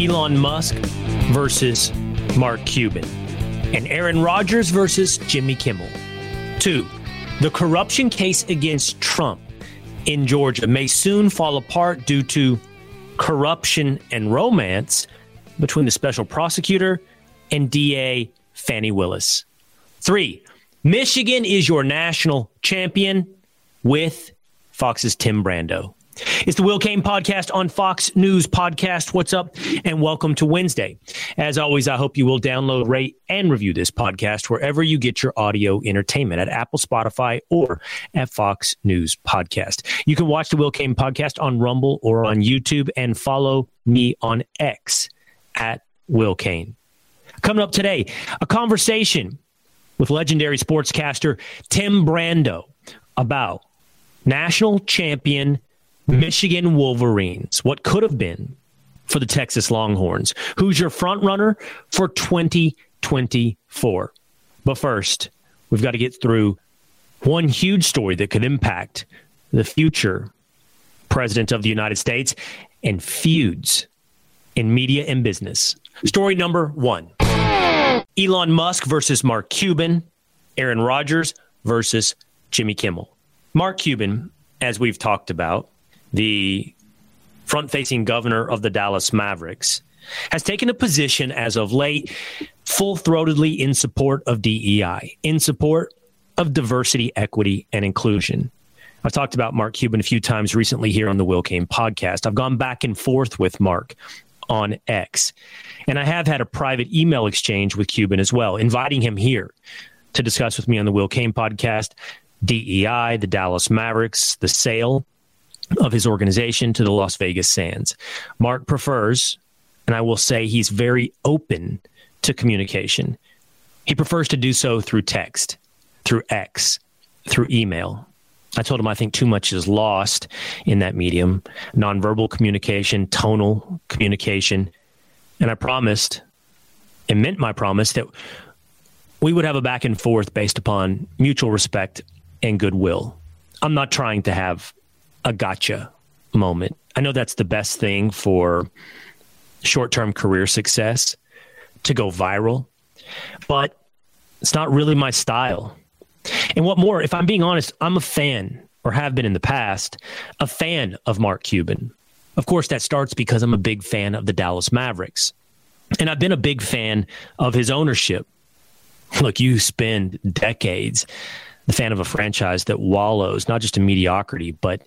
Elon Musk versus Mark Cuban, and Aaron Rodgers versus Jimmy Kimmel. 2, the corruption case against Trump in Georgia may soon fall apart due to corruption and romance between the special prosecutor and DA Fani Willis. 3, Michigan is your national champion with Fox's Tim Brando. It's the Will Cain Podcast on Fox News Podcast. What's up? And welcome to Wednesday. As always, I hope you will download, rate, and review this podcast wherever you get your audio entertainment, at Apple, Spotify, or at Fox News Podcast. You can watch the Will Cain Podcast on Rumble or on YouTube, and follow me on X at Will Cain. Coming up today, a conversation with legendary sportscaster Tim Brando about national champion Michigan Wolverines, what could have been for the Texas Longhorns. Who's your front runner for 2024? But first, we've got to get through one huge story that could impact the future president of the United States and feuds in media and business. Story number 1, Elon Musk versus Mark Cuban, Aaron Rodgers versus Jimmy Kimmel. Mark Cuban, as we've talked about, the front-facing governor of the Dallas Mavericks, has taken a position as of late full-throatedly in support of DEI, in support of diversity, equity, and inclusion. I've talked about Mark Cuban a few times recently here on the Will Cain Podcast. I've gone back and forth with Mark on X, and I have had a private email exchange with Cuban as well, inviting him here to discuss with me on the Will Cain Podcast DEI, the Dallas Mavericks, the sale of his organization to the Las Vegas Sands. Mark prefers, and I will say he's very open to communication. He prefers to do so through text, through X, through email. I told him I think too much is lost in that medium, nonverbal communication, tonal communication. And I promised, and meant my promise, that we would have a back and forth based upon mutual respect and goodwill. I'm not trying to have a gotcha moment. I know that's the best thing for short-term career success, to go viral, but it's not really my style. And what more, if I'm being honest, I'm a fan, or have been in the past, a fan of Mark Cuban. Of course, that starts because I'm a big fan of the Dallas Mavericks, and I've been a big fan of his ownership. Look, you spend decades the fan of a franchise that wallows, not just in mediocrity, but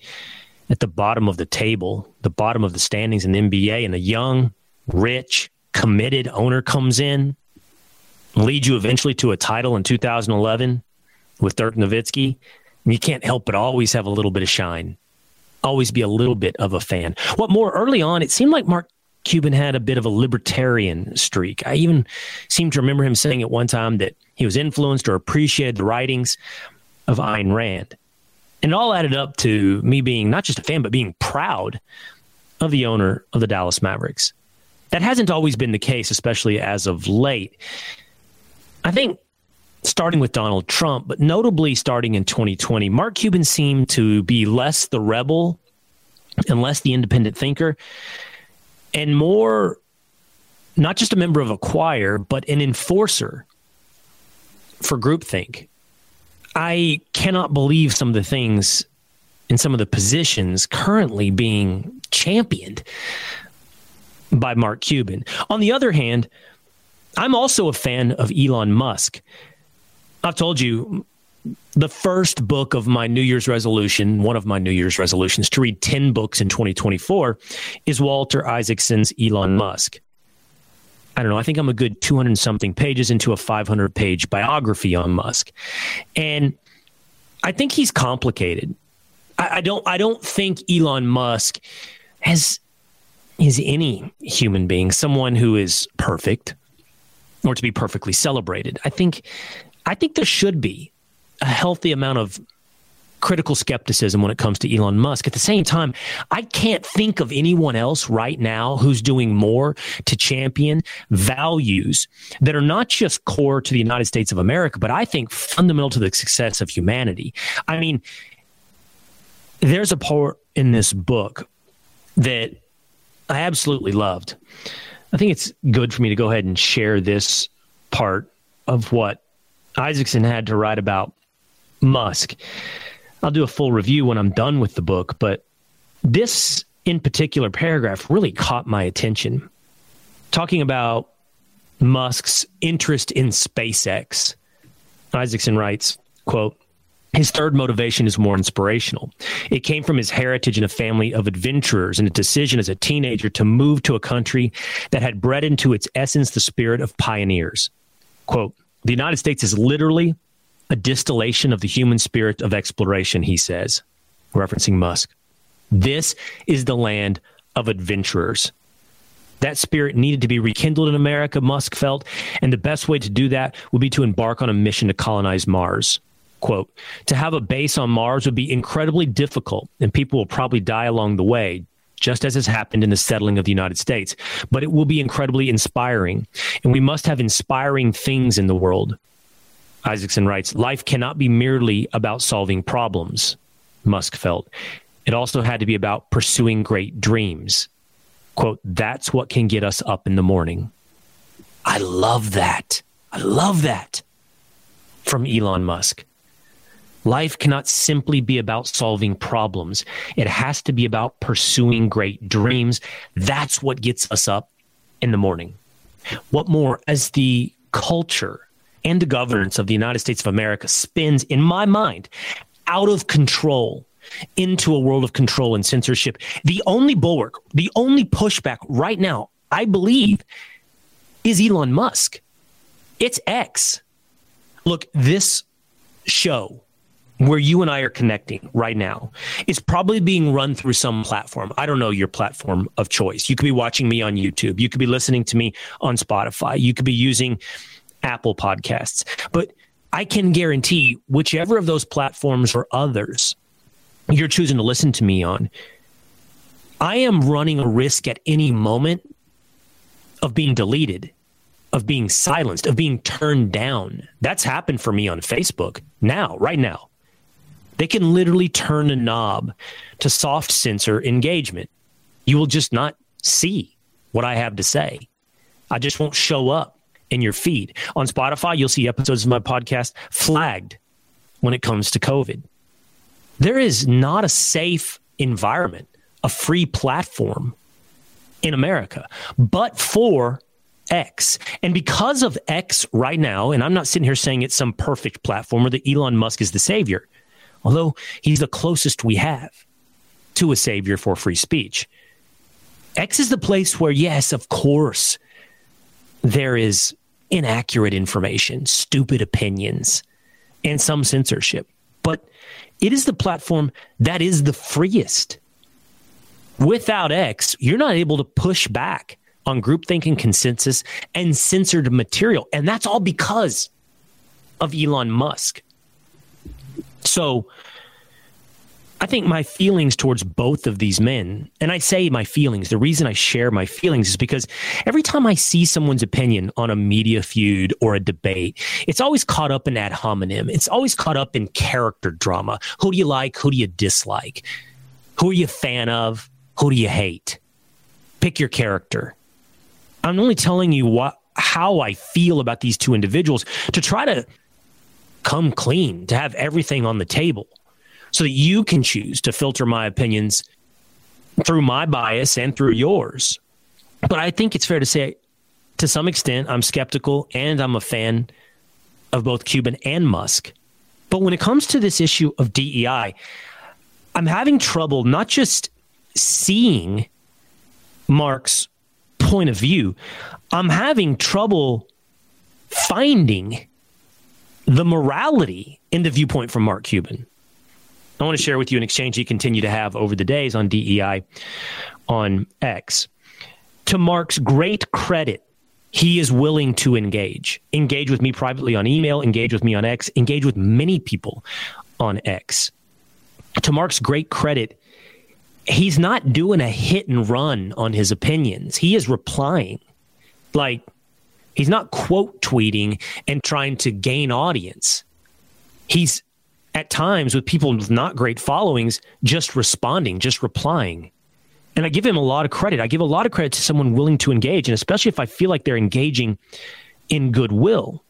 at the bottom of the table, the bottom of the standings in the NBA, and a young, rich, committed owner comes in, leads you eventually to a title in 2011 with Dirk Nowitzki. And you can't help but always have a little bit of shine, always be a little bit of a fan. What more, early on, it seemed like Mark Cuban had a bit of a libertarian streak. I even seem to remember him saying at one time that he was influenced or appreciated the writings of Ayn Rand. And it all added up to me being not just a fan, but being proud of the owner of the Dallas Mavericks. That hasn't always been the case, especially as of late. I think starting with Donald Trump, but notably starting in 2020, Mark Cuban seemed to be less the rebel and less the independent thinker, and more not just a member of a choir, but an enforcer for groupthink. I cannot believe some of the things and some of the positions currently being championed by Mark Cuban. On the other hand, I'm also a fan of Elon Musk. I've told you the first book of my New Year's resolution, one of my New Year's resolutions to read 10 books in 2024, is Walter Isaacson's Elon Musk. I don't know, I think I'm a good 200-something pages into a 500-page biography on Musk. And I think he's complicated. I don't think Elon Musk is any human being, someone who is perfect or to be perfectly celebrated. I think there should be a healthy amount of critical skepticism when it comes to Elon Musk. At the same time, I can't think of anyone else right now who's doing more to champion values that are not just core to the United States of America, but I think fundamental to the success of humanity. I mean, there's a part in this book that I absolutely loved. I think it's good for me to go ahead and share this part of what Isaacson had to write about Musk. I'll do a full review when I'm done with the book, but this in particular paragraph really caught my attention. Talking about Musk's interest in SpaceX, Isaacson writes, quote, "His third motivation is more inspirational. It came from his heritage in a family of adventurers and a decision as a teenager to move to a country that had bred into its essence the spirit of pioneers." Quote, "The United States is literally a distillation of the human spirit of exploration," he says, referencing Musk. "This is the land of adventurers. That spirit needed to be rekindled in America," Musk felt, "and the best way to do that would be to embark on a mission to colonize Mars." Quote, "To have a base on Mars would be incredibly difficult, and people will probably die along the way, just as has happened in the settling of the United States. But it will be incredibly inspiring, and we must have inspiring things in the world." Isaacson writes, "Life cannot be merely about solving problems," Musk felt. "It also had to be about pursuing great dreams." Quote, "That's what can get us up in the morning." I love that. I love that from Elon Musk. Life cannot simply be about solving problems. It has to be about pursuing great dreams. That's what gets us up in the morning. What more, as the culture and the governance of the United States of America spins, in my mind, out of control into a world of control and censorship, the only bulwark, the only pushback right now, I believe, is Elon Musk. It's X. Look, this show where you and I are connecting right now is probably being run through some platform. I don't know your platform of choice. You could be watching me on YouTube. You could be listening to me on Spotify. You could be using Apple Podcasts. But I can guarantee whichever of those platforms or others you're choosing to listen to me on, I am running a risk at any moment of being deleted, of being silenced, of being turned down. That's happened for me on Facebook now, right now. They can literally turn a knob to soft censor engagement. You will just not see what I have to say. I just won't show up in your feed. On Spotify, you'll see episodes of my podcast flagged when it comes to COVID. There is not a safe environment, a free platform in America, but for X. And because of X right now, and I'm not sitting here saying it's some perfect platform or that Elon Musk is the savior, although he's the closest we have to a savior for free speech. X is the place where, yes, of course, there is inaccurate information, stupid opinions, and some censorship. But it is the platform that is the freest. Without X, you're not able to push back on groupthink and consensus and censored material. And that's all because of Elon Musk. So I think my feelings towards both of these men, and I say my feelings, the reason I share my feelings is because every time I see someone's opinion on a media feud or a debate, it's always caught up in ad hominem. It's always caught up in character drama. Who do you like? Who do you dislike? Who are you a fan of? Who do you hate? Pick your character. I'm only telling you how I feel about these two individuals to try to come clean, to have everything on the table so that you can choose to filter my opinions through my bias and through yours. But I think it's fair to say, to some extent, I'm skeptical and I'm a fan of both Cuban and Musk. But when it comes to this issue of DEI, I'm having trouble not just seeing Mark's point of view, I'm having trouble finding the morality in the viewpoint from Mark Cuban. I want to share with you an exchange he continued to have over the days on DEI on X. To Mark's great credit, he is willing to engage with me privately on email, engage with me on X, engage with many people on X. to Mark's great credit, he's not doing a hit and run on his opinions. He is replying. Like, he's not quote tweeting and trying to gain audience. He's, at times, with people with not great followings, just responding, just replying. And I give him a lot of credit. I give a lot of credit to someone willing to engage, and especially if I feel like they're engaging in goodwill.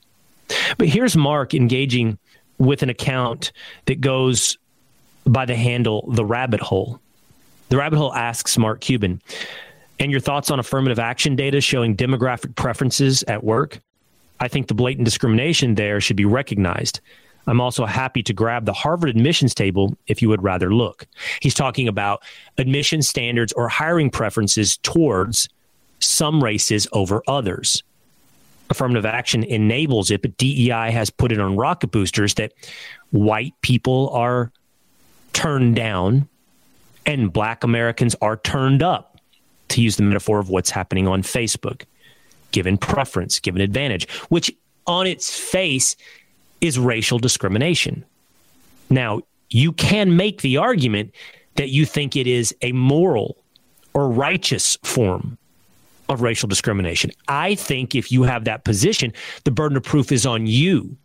But here's Mark engaging with an account that goes by the handle The Rabbit Hole. The Rabbit Hole asks Mark Cuban, and your thoughts on affirmative action data showing demographic preferences at work? I think the blatant discrimination there should be recognized. I'm also happy to grab the Harvard admissions table if you would rather look. He's talking about admission standards or hiring preferences towards some races over others. Affirmative action enables it, but DEI has put it on rocket boosters that white people are turned down and black Americans are turned up, to use the metaphor of what's happening on Facebook, given preference, given advantage, which on its face is racial discrimination. Now, you can make the argument that you think it is a moral or righteous form of racial discrimination. I think if you have that position, the burden of proof is on you,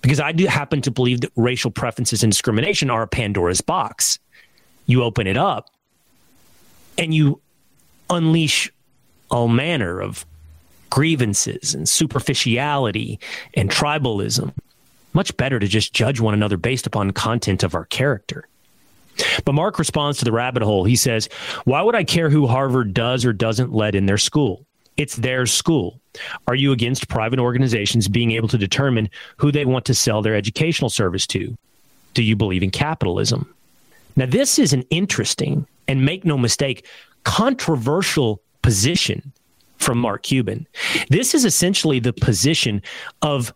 because I do happen to believe that racial preferences and discrimination are a Pandora's box. You open it up and you unleash all manner of grievances and superficiality and tribalism. Much better to just judge one another based upon content of our character. But Mark responds to The Rabbit Hole. He says, why would I care who Harvard does or doesn't let in their school? It's their school. Are you against private organizations being able to determine who they want to sell their educational service to? Do you believe in capitalism? Now, this is an interesting, and make no mistake, controversial position from Mark Cuban. This is essentially the position of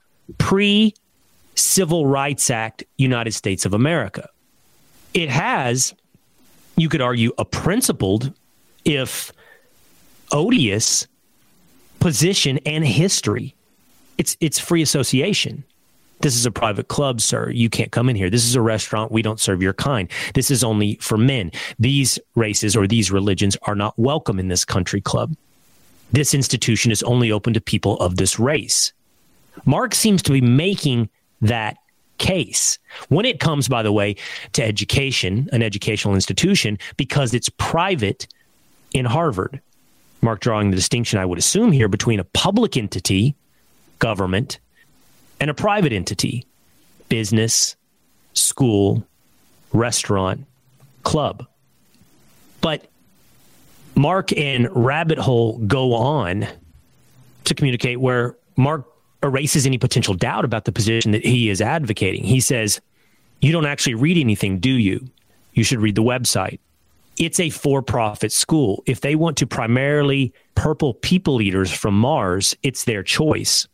Civil Rights Act, United States of America. It has, you could argue, a principled, if odious, position and history. It's free association. This is a private club, sir. You can't come in here. This is a restaurant. We don't serve your kind. This is only for men. These races or these religions are not welcome in this country club. This institution is only open to people of this race. Mark seems to be making that case when it comes, by the way, to education, an educational institution, because it's private in Harvard. Mark drawing the distinction, I would assume here, between a public entity, government, and a private entity, business, school, restaurant, club. But Mark and Rabbit Hole go on to communicate where Mark erases any potential doubt about the position that he is advocating. He says, you don't actually read anything, do you? You should read the website. It's a for-profit school. If they want to primarily purple people eaters from Mars, it's their choice.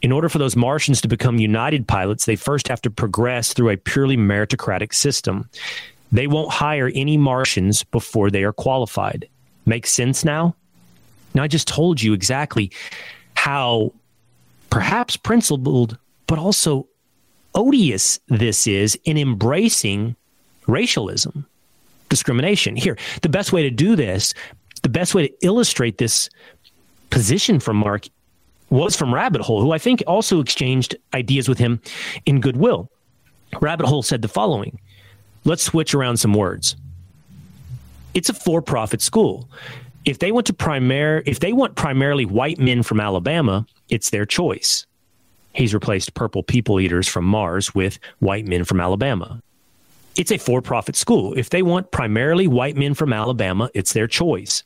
In order for those Martians to become United pilots, they first have to progress through a purely meritocratic system. They won't hire any Martians before they are qualified. Makes sense now? Now, I just told you exactly how perhaps principled, but also odious this is in embracing racialism, discrimination. Here, the best way to do this, the best way to illustrate this position from Mark was from Rabbit Hole, who I think also exchanged ideas with him in goodwill. Rabbit Hole said the following. Let's switch around some words. It's a for-profit school. If they want to primarily white men from Alabama, it's their choice. He's replaced purple people eaters from Mars with white men from Alabama. It's a for-profit school. If they want primarily white men from Alabama, it's their choice.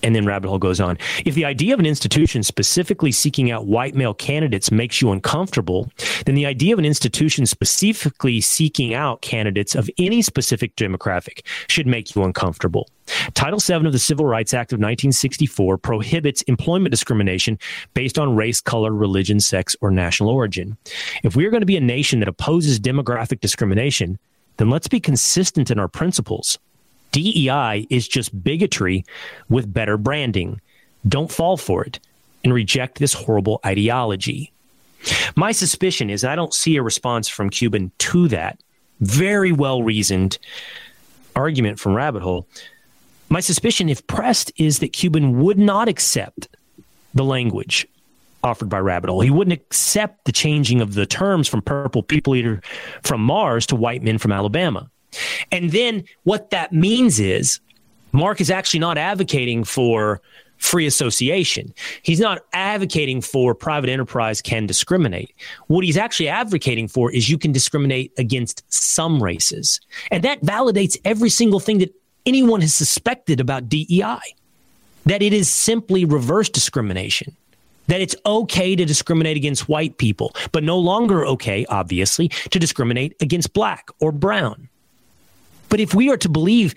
And then Rabbit Hole goes on. If the idea of an institution specifically seeking out white male candidates makes you uncomfortable, then the idea of an institution specifically seeking out candidates of any specific demographic should make you uncomfortable. Title VII of the Civil Rights Act of 1964 prohibits employment discrimination based on race, color, religion, sex, or national origin. If we're going to be a nation that opposes demographic discrimination, then let's be consistent in our principles. DEI is just bigotry with better branding. Don't fall for it and reject this horrible ideology. My suspicion is I don't see a response from Cuban to that Very well-reasoned argument from Rabbit Hole. My suspicion, if pressed, is that Cuban would not accept the language offered by Rabbit Hole. He wouldn't accept the changing of the terms from purple people eater from Mars to white men from Alabama. And then what that means is Mark is actually not advocating for free association. He's not advocating for private enterprise can discriminate. What he's actually advocating for is you can discriminate against some races. And that validates every single thing that anyone has suspected about DEI, that it is simply reverse discrimination, that it's okay to discriminate against white people, but no longer okay, obviously, to discriminate against black or brown. But if we are to believe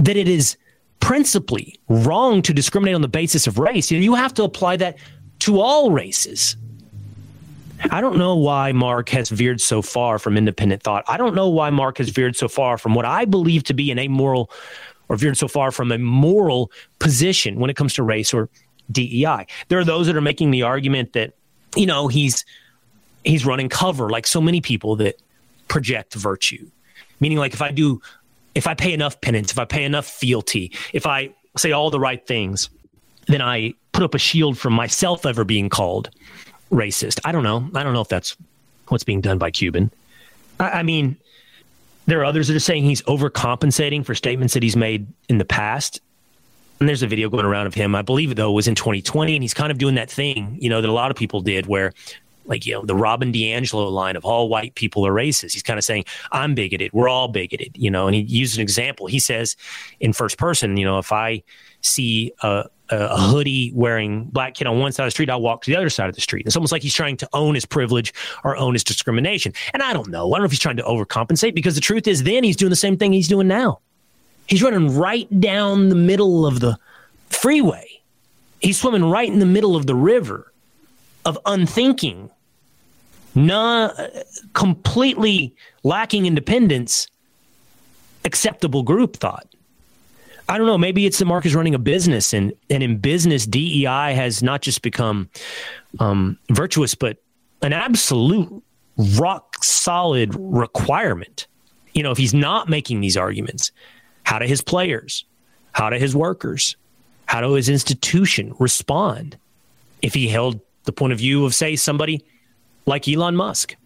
that it is principally wrong to discriminate on the basis of race, you have to apply that to all races. I don't know why Mark has veered so far from independent thought. I don't know why Mark has veered so far from what I believe to be an amoral, or veered so far from a moral position when it comes to race or DEI. There are those that are making the argument that, you know, he's running cover like so many people that project virtue. Meaning, like, if I pay enough penance, if I pay enough fealty, if I say all the right things, then I put up a shield from myself ever being called racist. I don't know. I don't know if that's what's being done by Cuban. I mean, there are others that are saying he's overcompensating for statements that he's made in the past. And there's a video going around of him. I believe it, though, was in 2020. And he's kind of doing that thing, you know, that a lot of people did where, like, you know, the Robin DiAngelo line of all white people are racist. He's kind of saying, I'm bigoted. We're all bigoted, you know, and he used an example. He says in first person, you know, if I see a hoodie wearing black kid on one side of the street, I'll walk to the other side of the street. It's almost like he's trying to own his privilege or own his discrimination. And I don't know. I don't know if he's trying to overcompensate, because the truth is then he's doing the same thing he's doing now. He's running right down the middle of the freeway. He's swimming right in the middle of the river of unthinking, completely lacking independence, acceptable group thought. I don't know. Maybe it's that Mark is running a business, and in business, DEI has not just become virtuous, but an absolute rock solid requirement. You know, if he's not making these arguments, how do his players, how do his workers, how do his institution respond if he held the point of view of, say, somebody like Elon Musk?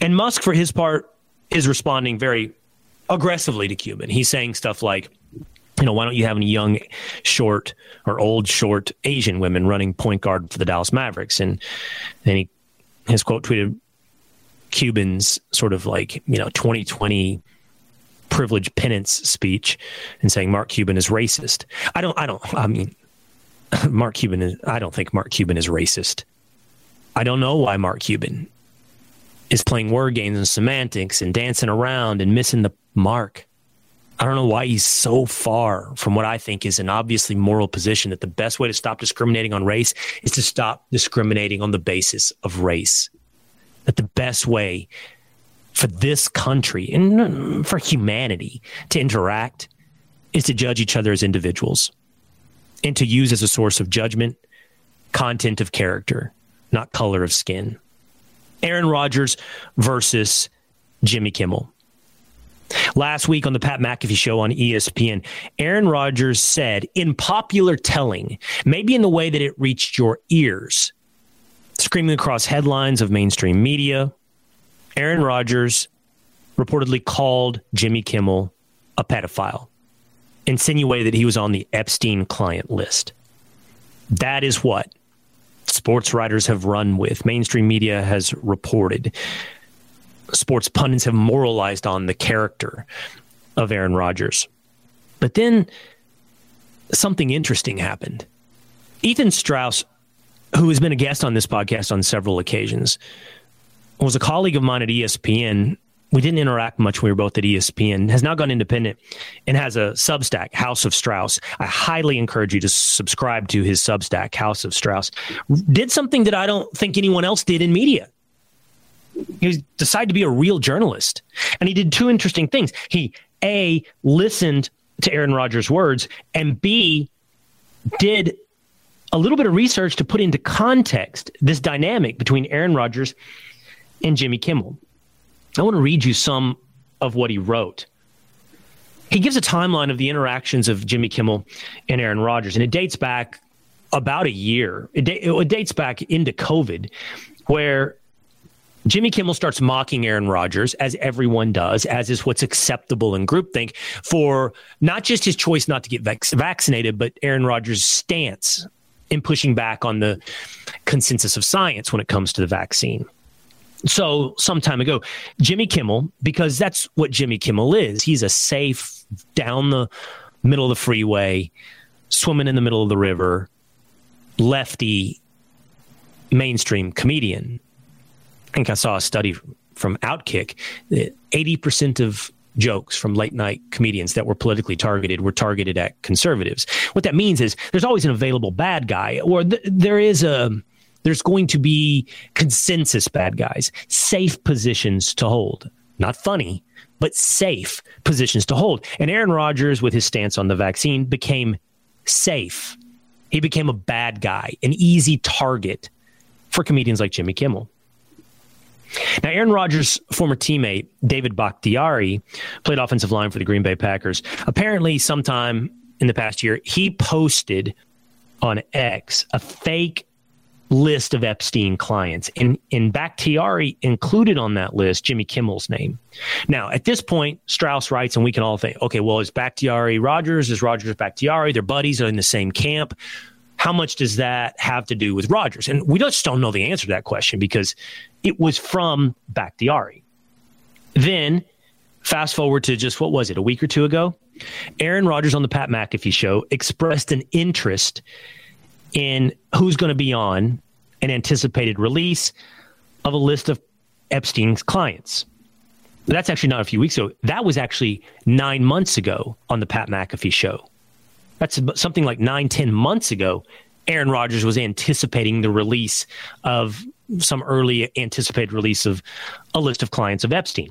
And Musk, for his part, is responding very aggressively to Cuban. He's saying stuff like, you know, why don't you have any young, short, or old, short Asian women running point guard for the Dallas Mavericks? And then his quote tweeted Cuban's sort of, like, you know, 2020 privilege penance speech and saying Mark Cuban is racist. I mean, I don't think Mark Cuban is racist. I don't know why Mark Cuban is playing word games and semantics and dancing around and missing the mark. I don't know why he's so far from what I think is an obviously moral position that the best way to stop discriminating on race is to stop discriminating on the basis of race. That the best way for this country and for humanity to interact is to judge each other as individuals, and to use as a source of judgment content of character, not color of skin. Aaron Rodgers versus Jimmy Kimmel. Last week on the Pat McAfee show on ESPN, Aaron Rodgers said, in popular telling, maybe in the way that it reached your ears, screaming across headlines of mainstream media, Aaron Rodgers reportedly called Jimmy Kimmel a pedophile, insinuated that he was on the Epstein client list. That is what sports writers have run with. Mainstream media has reported. Sports pundits have moralized on the character of Aaron Rodgers. But then something interesting happened. Nathan Wade, who has been a guest on this podcast on several occasions, was a colleague of mine at ESPN. We didn't interact much. We were both at ESPN, has now gone independent and has a Substack, House of Strauss. I highly encourage you to subscribe to his Substack, House of Strauss. Did something that I don't think anyone else did in media. He decided to be a real journalist. And he did two interesting things. He, A, listened to Aaron Rodgers' words, and B, did a little bit of research to put into context this dynamic between Aaron Rodgers and Jimmy Kimmel. I want to read you some of what he wrote. He gives a timeline of the interactions of Jimmy Kimmel and Aaron Rodgers, and it dates back about a year. It dates back into COVID, where Jimmy Kimmel starts mocking Aaron Rodgers, as everyone does, as is what's acceptable in groupthink, for not just his choice not to get vaccinated, but Aaron Rodgers' stance in pushing back on the consensus of science when it comes to the vaccine. So some time ago, Jimmy Kimmel, because that's what Jimmy Kimmel is, he's a safe, down the middle of the freeway, swimming in the middle of the river, lefty, mainstream comedian. I think I saw a study from Outkick that 80% of jokes from late night comedians that were politically targeted were targeted at conservatives. What that means is there's always an available bad guy, or there's going to be consensus bad guys, safe positions to hold. Not funny, but safe positions to hold. And Aaron Rodgers, with his stance on the vaccine, became safe. He became a bad guy, an easy target for comedians like Jimmy Kimmel. Now, Aaron Rodgers' former teammate, David Bakhtiari, played offensive line for the Green Bay Packers. Apparently, sometime in the past year, he posted on X a fake list of Epstein clients. And Bakhtiari included on that list Jimmy Kimmel's name. Now, at this point, Strauss writes, and we can all think, okay, well, is Bakhtiari Rodgers? Is Rodgers Bakhtiari? They're buddies, are in the same camp. How much does that have to do with Rodgers? And we just don't know the answer to that question because it was from Bakhtiari. Then fast forward to just, what was it, a week or two ago? Aaron Rodgers on the Pat McAfee show expressed an interest in who's going to be on an anticipated release of a list of Epstein's clients. That's actually not a few weeks ago. That was actually 9 months ago on the Pat McAfee show. That's something like 9-10 months ago. Aaron Rodgers was anticipating the release of some early anticipated release of a list of clients of Epstein.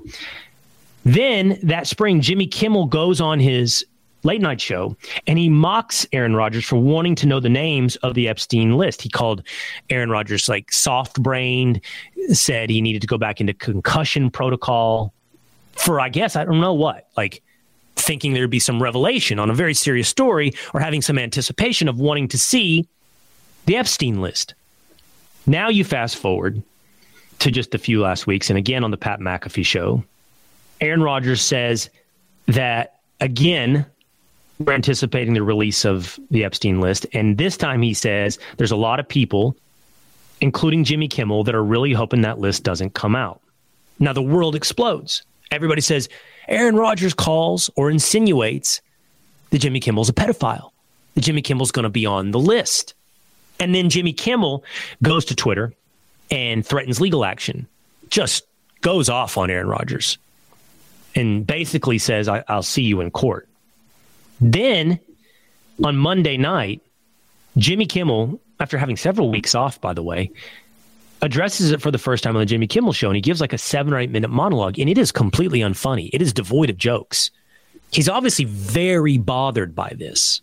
Then that spring, Jimmy Kimmel goes on his late night show and he mocks Aaron Rodgers for wanting to know the names of the Epstein list. He called Aaron Rodgers like soft brained, said he needed to go back into concussion protocol for, I guess, I don't know what, like, thinking there'd be some revelation on a very serious story or having some anticipation of wanting to see the Epstein list. Now you fast forward to just a few last weeks. And again, on the Pat McAfee show, Aaron Rodgers says that, again, we're anticipating the release of the Epstein list. And this time he says there's a lot of people, including Jimmy Kimmel, that are really hoping that list doesn't come out. Now the world explodes. Everybody says, Aaron Rodgers calls or insinuates that Jimmy Kimmel's a pedophile, that Jimmy Kimmel's going to be on the list. And then Jimmy Kimmel goes to Twitter and threatens legal action, just goes off on Aaron Rodgers and basically says, I'll see you in court. Then on Monday night, Jimmy Kimmel, after having several weeks off, by the way, addresses it for the first time on the Jimmy Kimmel show, and he gives like a 7 or 8 minute monologue, and it is completely unfunny. It is devoid of jokes. He's obviously very bothered by this.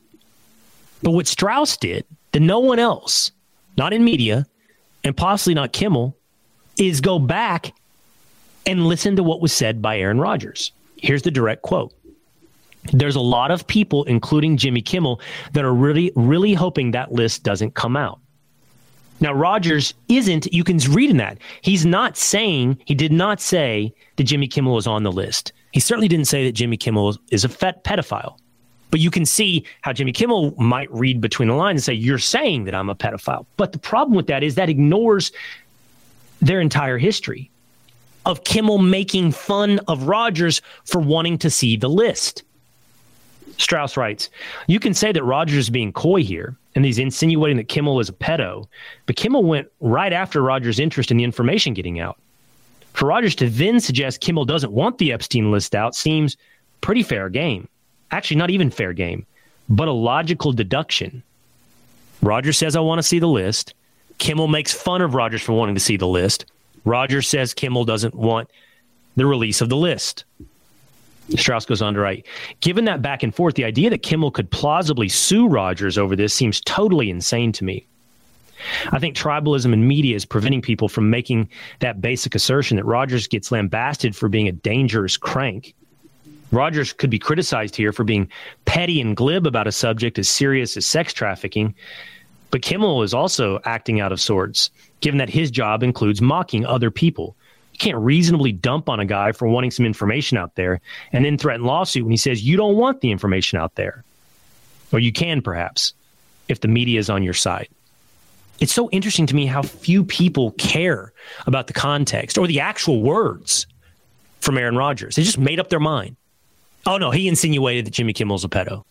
But what Strauss did that no one else, not in media, and possibly not Kimmel, is go back and listen to what was said by Aaron Rodgers. Here's the direct quote. There's a lot of people, including Jimmy Kimmel, that are really hoping that list doesn't come out. Now, Rodgers isn't, you can read in that, he's not saying, he did not say that Jimmy Kimmel is on the list. He certainly didn't say that Jimmy Kimmel is a pedophile. But you can see how Jimmy Kimmel might read between the lines and say, you're saying that I'm a pedophile. But the problem with that is that ignores their entire history of Kimmel making fun of Rodgers for wanting to see the list. Strauss writes, you can say that Rodgers is being coy here, and he's insinuating that Kimmel is a pedo, but Kimmel went right after Rodgers' interest in the information getting out. For Rodgers to then suggest Kimmel doesn't want the Epstein list out seems pretty fair game. Actually, not even fair game, but a logical deduction. Rodgers says, I want to see the list. Kimmel makes fun of Rodgers for wanting to see the list. Rodgers says Kimmel doesn't want the release of the list. Strauss goes on to write, given that back and forth, the idea that Kimmel could plausibly sue Rodgers over this seems totally insane to me. I think tribalism in media is preventing people from making that basic assertion that Rodgers gets lambasted for being a dangerous crank. Rodgers could be criticized here for being petty and glib about a subject as serious as sex trafficking. But Kimmel is also acting out of sorts, given that his job includes mocking other people. You can't reasonably dump on a guy for wanting some information out there and then threaten lawsuit when he says you don't want the information out there. Or you can, perhaps, if the media is on your side. It's so interesting to me how few people care about the context or the actual words from Aaron Rodgers. They just made up their mind. Oh, no, he insinuated that Jimmy Kimmel's a pedo.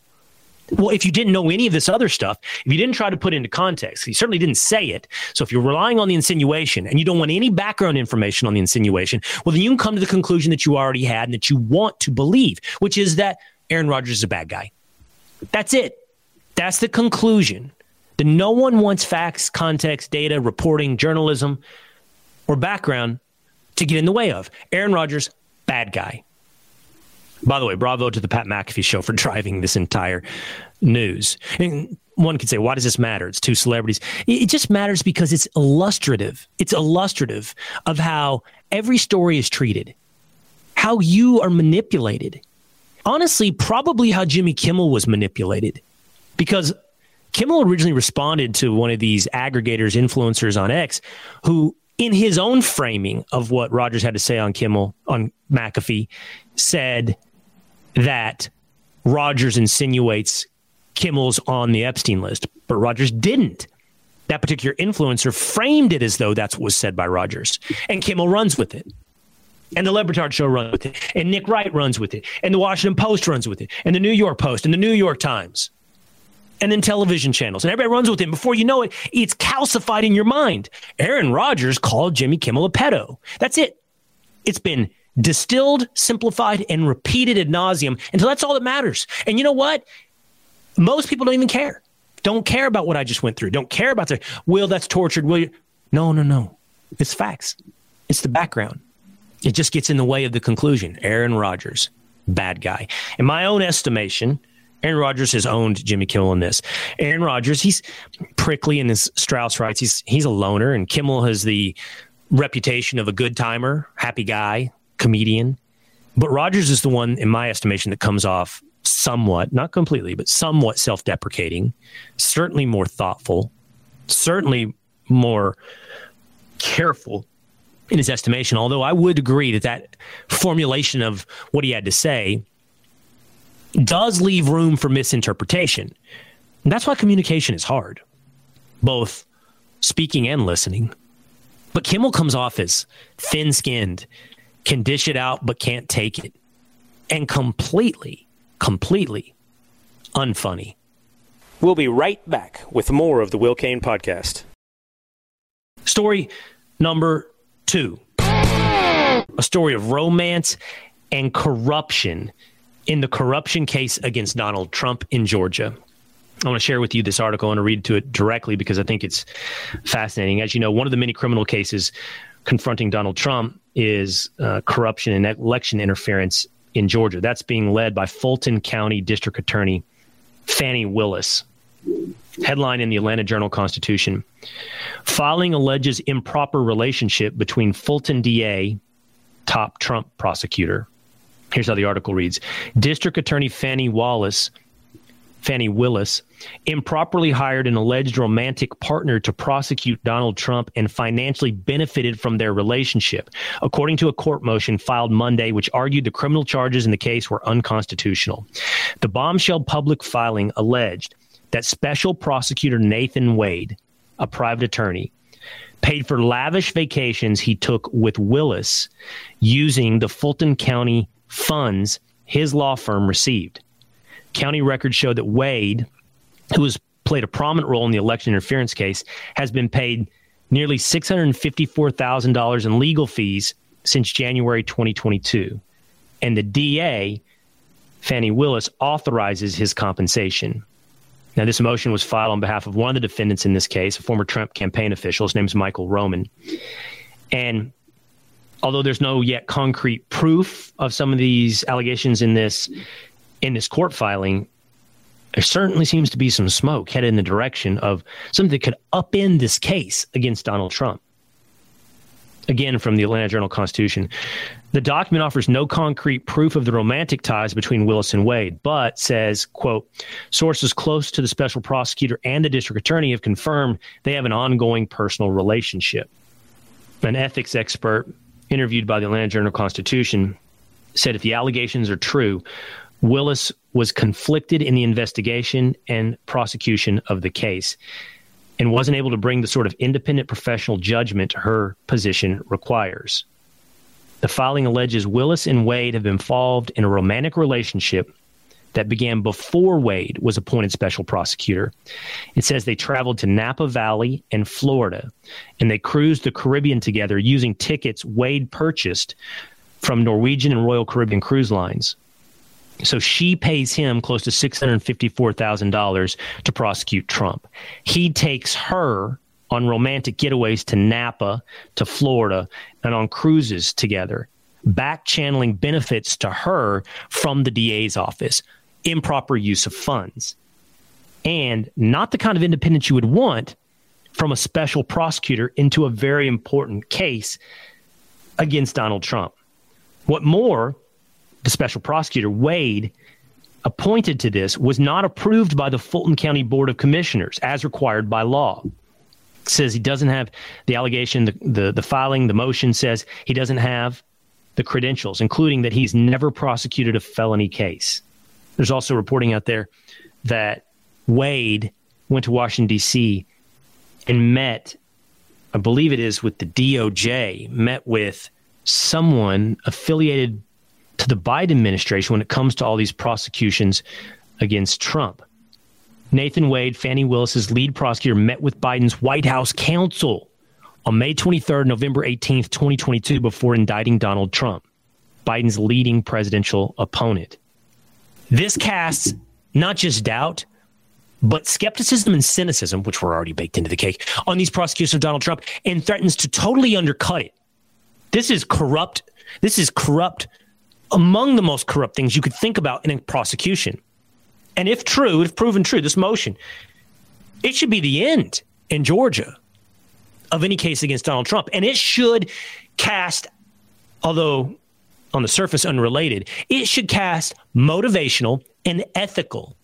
Well, if you didn't know any of this other stuff, if you didn't try to put into context, he certainly didn't say it. So if you're relying on the insinuation and you don't want any background information on the insinuation, well, then you can come to the conclusion that you already had and that you want to believe, which is that Aaron Rodgers is a bad guy. That's it. That's the conclusion. That no one wants facts, context, data, reporting, journalism, or background to get in the way of. Aaron Rodgers, bad guy. By the way, bravo to the Pat McAfee show for driving this entire news. And one could say, why does this matter? It's two celebrities. It just matters because it's illustrative. It's illustrative of how every story is treated, how you are manipulated. Honestly, probably how Jimmy Kimmel was manipulated, because Kimmel originally responded to one of these aggregators, influencers on X, who in his own framing of what Rodgers had to say on Kimmel, on McAfee, said that Rodgers insinuates Kimmel's on the Epstein list, but Rodgers didn't. That particular influencer framed it as though that's what was said by Rodgers, and Kimmel runs with it, and the Le Batard Show runs with it, and Nick Wright runs with it, and the Washington Post runs with it, and the New York Post, and the New York Times, and then television channels, and everybody runs with it. Before you know it, it's calcified in your mind. Aaron Rodgers called Jimmy Kimmel a pedo. That's it. It's been distilled, simplified, and repeated ad nauseum until that's all that matters. And you know what? Most people don't even care. Don't care about what I just went through. Don't care about the, Will, that's tortured. Will, you? No. It's facts. It's the background. It just gets in the way of the conclusion. Aaron Rodgers, bad guy. In my own estimation, Aaron Rodgers has owned Jimmy Kimmel in this. Aaron Rodgers, he's prickly in his Strauss rights. He's a loner, and Kimmel has the reputation of a good timer, happy guy, comedian. But Rodgers is the one, in my estimation, that comes off somewhat, not completely, but somewhat self-deprecating, certainly more thoughtful, certainly more careful in his estimation. Although I would agree that that formulation of what he had to say does leave room for misinterpretation. And that's why communication is hard, both speaking and listening. But Kimmel comes off as thin-skinned, can dish it out but can't take it, and completely unfunny. We'll be right back with more of the Will Cain Podcast. Story number 2. A story of romance and corruption in the corruption case against Donald Trump in Georgia. I want to share with you this article. I want to read to it directly because I think it's fascinating. As you know, one of the many criminal cases confronting Donald Trump is corruption and election interference in Georgia. That's being led by Fulton County District Attorney Fani Willis. Headline in the Atlanta Journal-Constitution: Filing alleges improper relationship between Fulton DA, top Trump prosecutor. Here's how the article reads. District Attorney Fani Willis improperly hired an alleged romantic partner to prosecute Donald Trump and financially benefited from their relationship, according to a court motion filed Monday, which argued the criminal charges in the case were unconstitutional. The bombshell public filing alleged that special prosecutor Nathan Wade, a private attorney, paid for lavish vacations he took with Willis using the Fulton County funds his law firm received. County records show that Wade, who has played a prominent role in the election interference case, has been paid nearly $654,000 in legal fees since January 2022. And the DA, Fani Willis, authorizes his compensation. Now, this motion was filed on behalf of one of the defendants in this case, a former Trump campaign official. His name is Michael Roman. And although there's no yet concrete proof of some of these allegations in this court filing, there certainly seems to be some smoke headed in the direction of something that could upend this case against Donald Trump. Again, from the Atlanta Journal-Constitution, the document offers no concrete proof of the romantic ties between Willis and Wade, but says, quote, sources close to the special prosecutor and the district attorney have confirmed they have an ongoing personal relationship. An ethics expert interviewed by the Atlanta Journal-Constitution said if the allegations are true, Willis was conflicted in the investigation and prosecution of the case and wasn't able to bring the sort of independent professional judgment her position requires. The filing alleges Willis and Wade have been involved in a romantic relationship that began before Wade was appointed special prosecutor. It says they traveled to Napa Valley in Florida, and they cruised the Caribbean together using tickets Wade purchased from Norwegian and Royal Caribbean cruise lines. So she pays him close to $654,000 to prosecute Trump. He takes her on romantic getaways to Napa, to Florida, and on cruises together, back-channeling benefits to her from the DA's office, improper use of funds, and not the kind of independence you would want from a special prosecutor into a very important case against Donald Trump. What more, the special prosecutor, Wade, appointed to this was not approved by the Fulton County Board of Commissioners as required by law. It says he doesn't have the allegation, the filing, the motion says he doesn't have the credentials, including that he's never prosecuted a felony case. There's also reporting out there that Wade went to Washington, D.C. and met, I believe it is with the DOJ, met with someone affiliated to the Biden administration when it comes to all these prosecutions against Trump. Nathan Wade, Fani Willis's lead prosecutor, met with Biden's White House counsel on May 23rd, November 18th, 2022, before indicting Donald Trump, Biden's leading presidential opponent. This casts not just doubt, but skepticism and cynicism, which were already baked into the cake, on these prosecutions of Donald Trump, and threatens to totally undercut it. This is corrupt. This is corrupt. Among the most corrupt things you could think about in a prosecution. And if true, if proven true, this motion, it should be the end in Georgia of any case against Donald Trump. And it should cast, although on the surface unrelated, it should cast motivational and ethical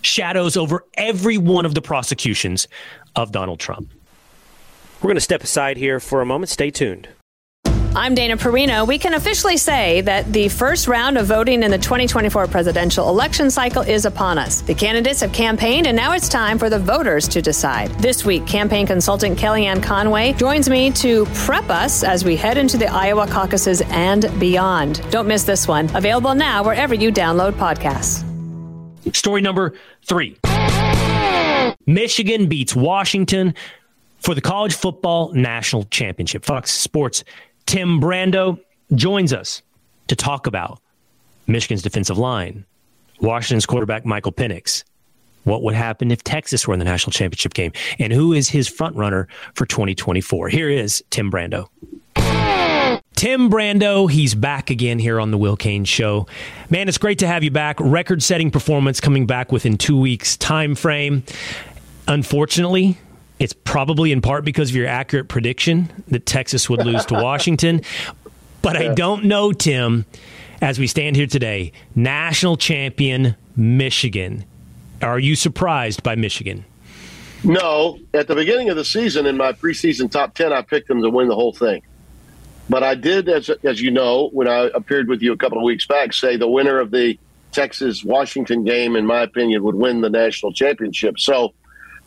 shadows over every one of the prosecutions of Donald Trump. We're going to step aside here for a moment. Stay tuned. I'm Dana Perino. We can officially say that the first round of voting in the 2024 presidential election cycle is upon us. The candidates have campaigned, and now it's time for the voters to decide. This week, campaign consultant Kellyanne Conway joins me to prep us as we head into the Iowa caucuses and beyond. Don't miss this one. Available now wherever you download podcasts. Story number 3. Michigan beats Washington for the college football national championship. Fox Sports' Tim Brando joins us to talk about Michigan's defensive line, Washington's quarterback Michael Penix, what would happen if Texas were in the national championship game, and who is his frontrunner for 2024. Here is Tim Brando. Tim Brando, he's back again here on the Will Cain Show. Man, it's great to have you back. Record-setting performance coming back within 2 weeks' time frame. Unfortunately, it's probably in part because of your accurate prediction that Texas would lose to Washington. But I don't know, Tim, as we stand here today, national champion Michigan. Are you surprised by Michigan? No. At the beginning of the season, in my preseason top 10, I picked them to win the whole thing. But I did, as you know, when I appeared with you a couple of weeks back, say the winner of the Texas-Washington game, in my opinion, would win the national championship. So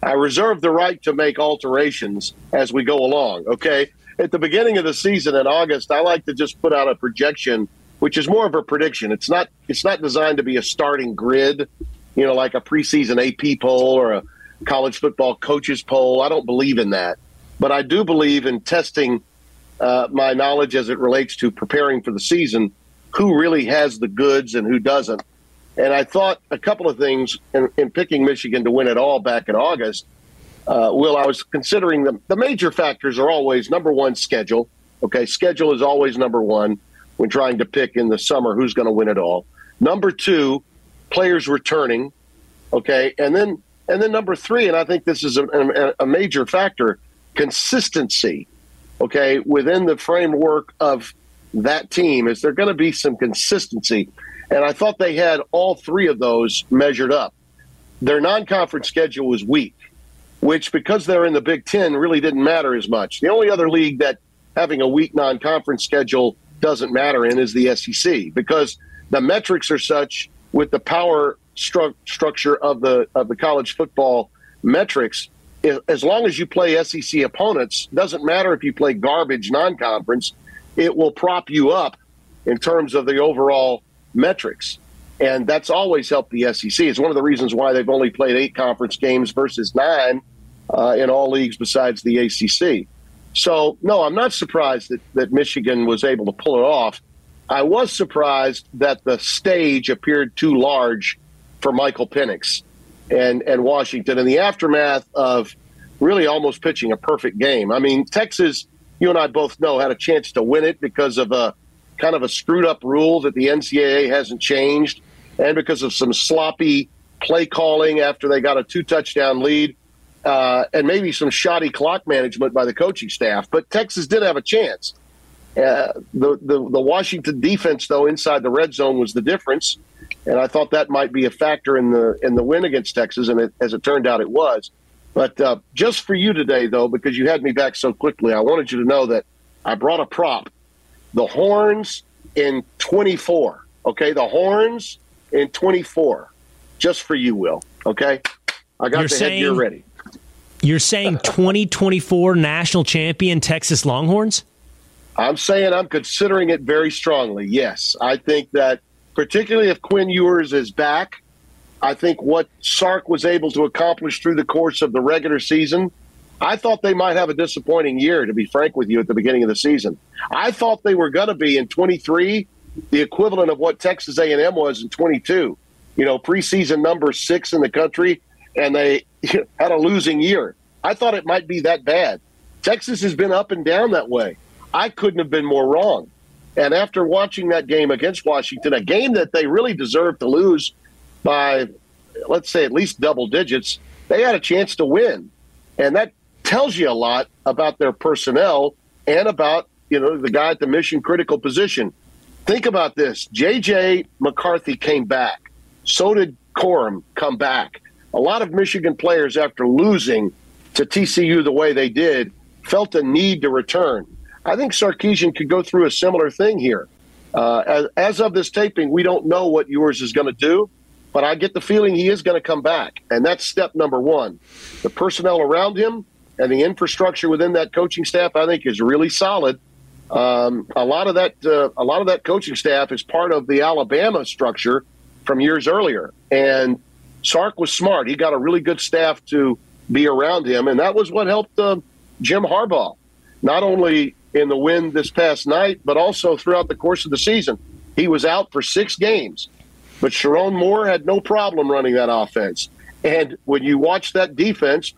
I reserve the right to make alterations as we go along, okay? At the beginning of the season in August, I like to just put out a projection, which is more of a prediction. It's not designed to be a starting grid, you know, like a preseason AP poll or a college football coaches poll. I don't believe in that. But I do believe in testing my knowledge as it relates to preparing for the season, who really has the goods and who doesn't. And I thought a couple of things in picking Michigan to win it all back in August. Will, I was considering the major factors are always, number one, schedule. Okay, schedule is always number one when trying to pick in the summer who's going to win it all. Number two, players returning. Okay. And then number three, and I think this is a major factor, consistency. Okay. Within the framework of that team, is there going to be some consistency? And I thought they had all three of those measured up. Their non-conference schedule was weak, which, because they're in the Big Ten, really didn't matter as much. The only other league that having a weak non-conference schedule doesn't matter in is the SEC, because the metrics are such with the power structure of the college football metrics. As long as you play SEC opponents, doesn't matter if you play garbage non-conference, it will prop you up in terms of the overall metrics. And that's always helped the SEC. It's one of the reasons why they've only played 8 conference games versus 9 in all leagues besides the ACC. So, no, I'm not surprised that Michigan was able to pull it off. I was surprised that the stage appeared too large for Michael Penix and Washington in the aftermath of really almost pitching a perfect game. I mean, Texas, you and I both know, had a chance to win it because of a kind of a screwed-up rule that the NCAA hasn't changed, and because of some sloppy play calling after they got a 2-touchdown lead, and maybe some shoddy clock management by the coaching staff. But Texas did have a chance. The Washington defense, though, inside the red zone was the difference, and I thought that might be a factor in the win against Texas, and as it turned out, it was. But just for you today, though, because you had me back so quickly, I wanted you to know that I brought a prop. The Horns in 24, okay? The Horns in 24, just for you, Will, okay? I got the headgear ready. You're saying 2024 national champion Texas Longhorns? I'm saying I'm considering it very strongly, yes. I think that, particularly if Quinn Ewers is back, I think what Sark was able to accomplish through the course of the regular season, I thought they might have a disappointing year, to be frank with you, at the beginning of the season. I thought they were going to be, in 23, the equivalent of what Texas A&M was in 22. You know, preseason number 6 in the country, and they had a losing year. I thought it might be that bad. Texas has been up and down that way. I couldn't have been more wrong. And after watching that game against Washington, a game that they really deserved to lose by, let's say, at least double digits, they had a chance to win. And that tells you a lot about their personnel and about, the guy at the mission-critical position. Think about this. J.J. McCarthy came back. So did Corum come back. A lot of Michigan players, after losing to TCU the way they did, felt a need to return. I think Sarkisian could go through a similar thing here. As of this taping, we don't know what Ewers is going to do, but I get the feeling he is going to come back, and that's step number one. The personnel around him and the infrastructure within that coaching staff, I think, is really solid. A lot of that coaching staff is part of the Alabama structure from years earlier. And Sark was smart. He got a really good staff to be around him, and that was what helped Jim Harbaugh, not only in the win this past night, but also throughout the course of the season. He was out for 6 games, but Sherrone Moore had no problem running that offense. And when you watch that defense,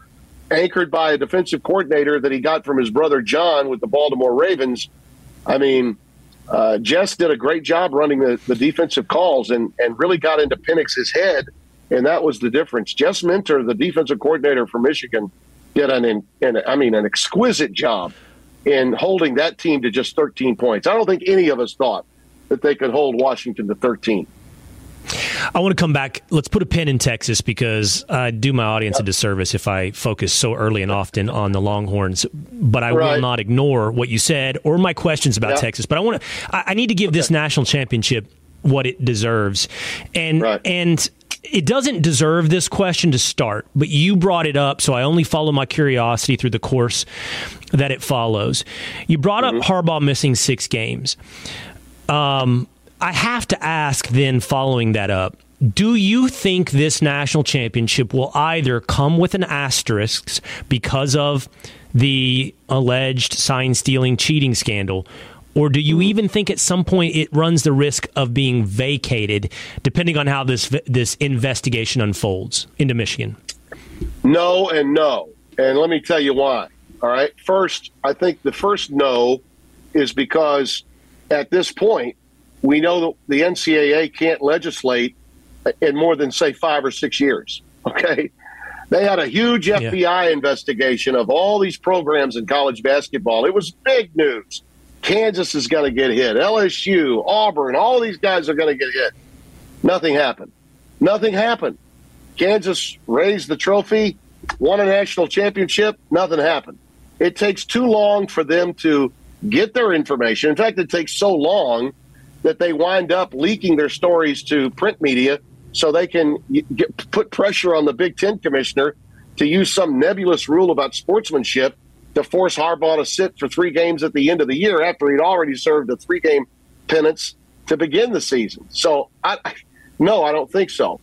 anchored by a defensive coordinator that he got from his brother John with the Baltimore Ravens, I mean, Jess did a great job running the defensive calls and really got into Penix's head, and that was the difference. Jess Minter, the defensive coordinator for Michigan, did an exquisite job in holding that team to just 13 points. I don't think any of us thought that they could hold Washington to 13. I want to come back. Let's put a pin in Texas, because I do my audience a disservice if I focus so early and often on the Longhorns. But I will not ignore what you said or my questions about Texas. But I need to give this national championship what it deserves. And it doesn't deserve this question to start, but you brought it up, so I only follow my curiosity through the course that it follows. You brought up Harbaugh missing 6 games. I have to ask then, following that up, do you think this national championship will either come with an asterisk because of the alleged sign-stealing cheating scandal, or do you even think at some point it runs the risk of being vacated, depending on how this investigation unfolds into Michigan? No and no. And let me tell you why. All right. First, I think the first no is because at this point, we know that the NCAA can't legislate in more than, say, 5 or 6 years, okay? They had a huge FBI investigation of all these programs in college basketball. It was big news. Kansas is going to get hit. LSU, Auburn, all these guys are going to get hit. Nothing happened. Nothing happened. Kansas raised the trophy, won a national championship. Nothing happened. It takes too long for them to get their information. In fact, it takes so long that they wind up leaking their stories to print media so they can put pressure on the Big Ten commissioner to use some nebulous rule about sportsmanship to force Harbaugh to sit for 3 games at the end of the year after he'd already served a 3-game penance to begin the season. So, I don't think so.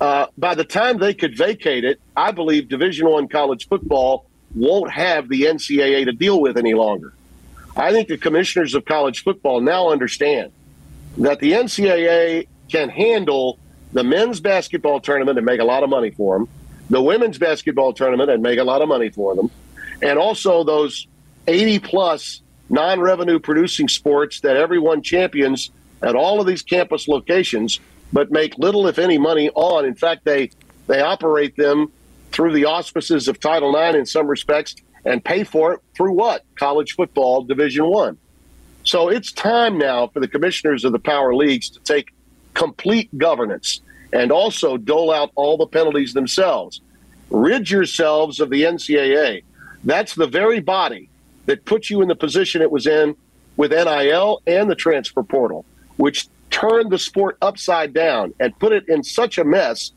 By the time they could vacate it, I believe Division I college football won't have the NCAA to deal with any longer. I think the commissioners of college football now understand that the NCAA can handle the men's basketball tournament and make a lot of money for them, the women's basketball tournament and make a lot of money for them, and also those 80-plus non-revenue-producing sports that everyone champions at all of these campus locations but make little, if any, money on. In fact, they operate them through the auspices of Title IX in some respects and pay for it through what? College football, Division I. So it's time now for the commissioners of the power leagues to take complete governance and also dole out all the penalties themselves. Rid yourselves of the NCAA. That's the very body that put you in the position it was in with NIL and the transfer portal, which turned the sport upside down and put it in such a mess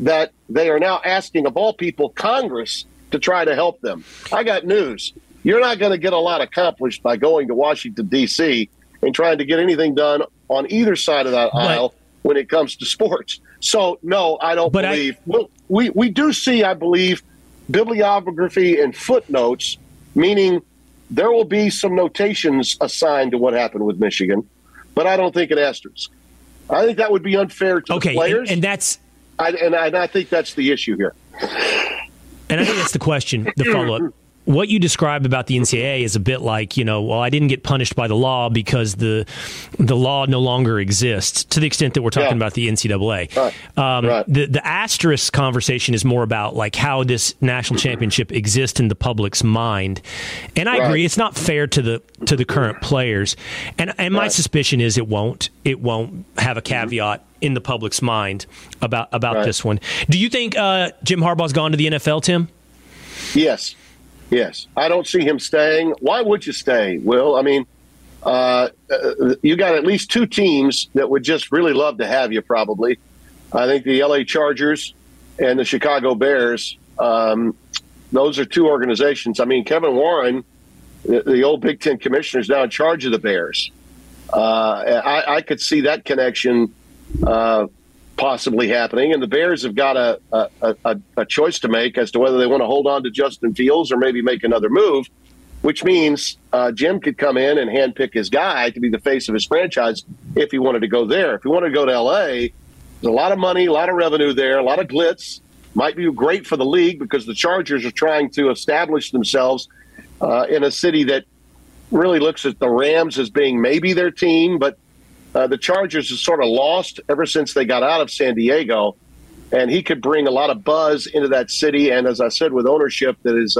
that they are now asking, of all people, Congress to try to help them. I got news. You're not going to get a lot accomplished by going to Washington, D.C. and trying to get anything done on either side of that aisle when it comes to sports. So, no, I don't believe. We do see, I believe, bibliography and footnotes, meaning there will be some notations assigned to what happened with Michigan, but I don't think an asterisk. I think that would be unfair to the players. And that's I think that's the issue here. And I think that's the question, the follow-up. What you described about the NCAA is a bit like, I didn't get punished by the law because the law no longer exists, to the extent that we're talking about the NCAA. Right. The asterisk conversation is more about like how this national championship exists in the public's mind. And I agree, it's not fair to the current players. And my suspicion is it won't have a caveat in the public's mind about this one. Do you think Jim Harbaugh's gone to the NFL, Tim? Yes. Yes, I don't see him staying. Why would you stay, Will? I mean, you got at least 2 teams that would just really love to have you, probably. I think the L.A. Chargers and the Chicago Bears, those are 2 organizations. I mean, Kevin Warren, the old Big Ten commissioner, is now in charge of the Bears. I could see that connection possibly happening, and the Bears have got a choice to make as to whether they want to hold on to Justin Fields or maybe make another move, which means Jim could come in and handpick his guy to be the face of his franchise if he wanted to go there. If he wanted to go to L.A., there's a lot of money, a lot of revenue there, a lot of glitz. Might be great for the league because the Chargers are trying to establish themselves in a city that really looks at the Rams as being maybe their team, but the Chargers have sort of lost ever since they got out of San Diego, and he could bring a lot of buzz into that city. And as I said, with ownership that is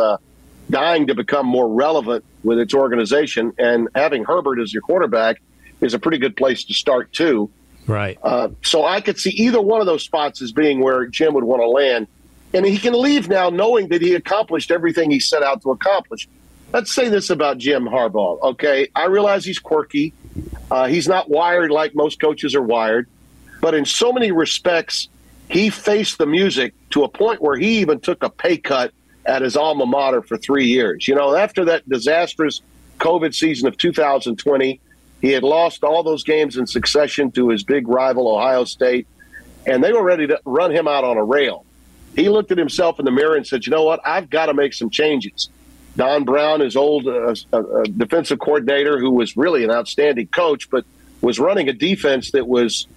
dying to become more relevant with its organization, and having Herbert as your quarterback is a pretty good place to start too. Right. So I could see either one of those spots as being where Jim would want to land. And he can leave now knowing that he accomplished everything he set out to accomplish. Let's say this about Jim Harbaugh, okay? I realize he's quirky. He's not wired like most coaches are wired, but in so many respects, he faced the music to a point where he even took a pay cut at his alma mater for 3 years. After that disastrous COVID season of 2020, he had lost all those games in succession to his big rival, Ohio State, and they were ready to run him out on a rail. He looked at himself in the mirror and said, you know what, I've got to make some changes. Don Brown, his old defensive coordinator, who was really an outstanding coach, but was running a defense that was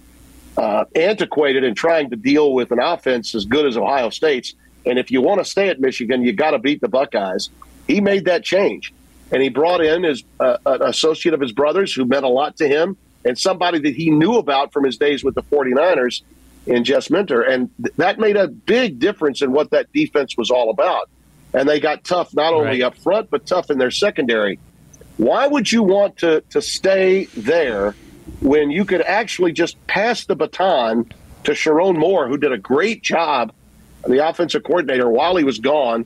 antiquated and trying to deal with an offense as good as Ohio State's. And if you want to stay at Michigan, you got to beat the Buckeyes. He made that change, and he brought in his an associate of his brother's who meant a lot to him and somebody that he knew about from his days with the 49ers in Jess Minter. And that made a big difference in what that defense was all about. And they got tough not only up front, but tough in their secondary. Why would you want to stay there when you could actually just pass the baton to Sherrone Moore, who did a great job, the offensive coordinator, while he was gone,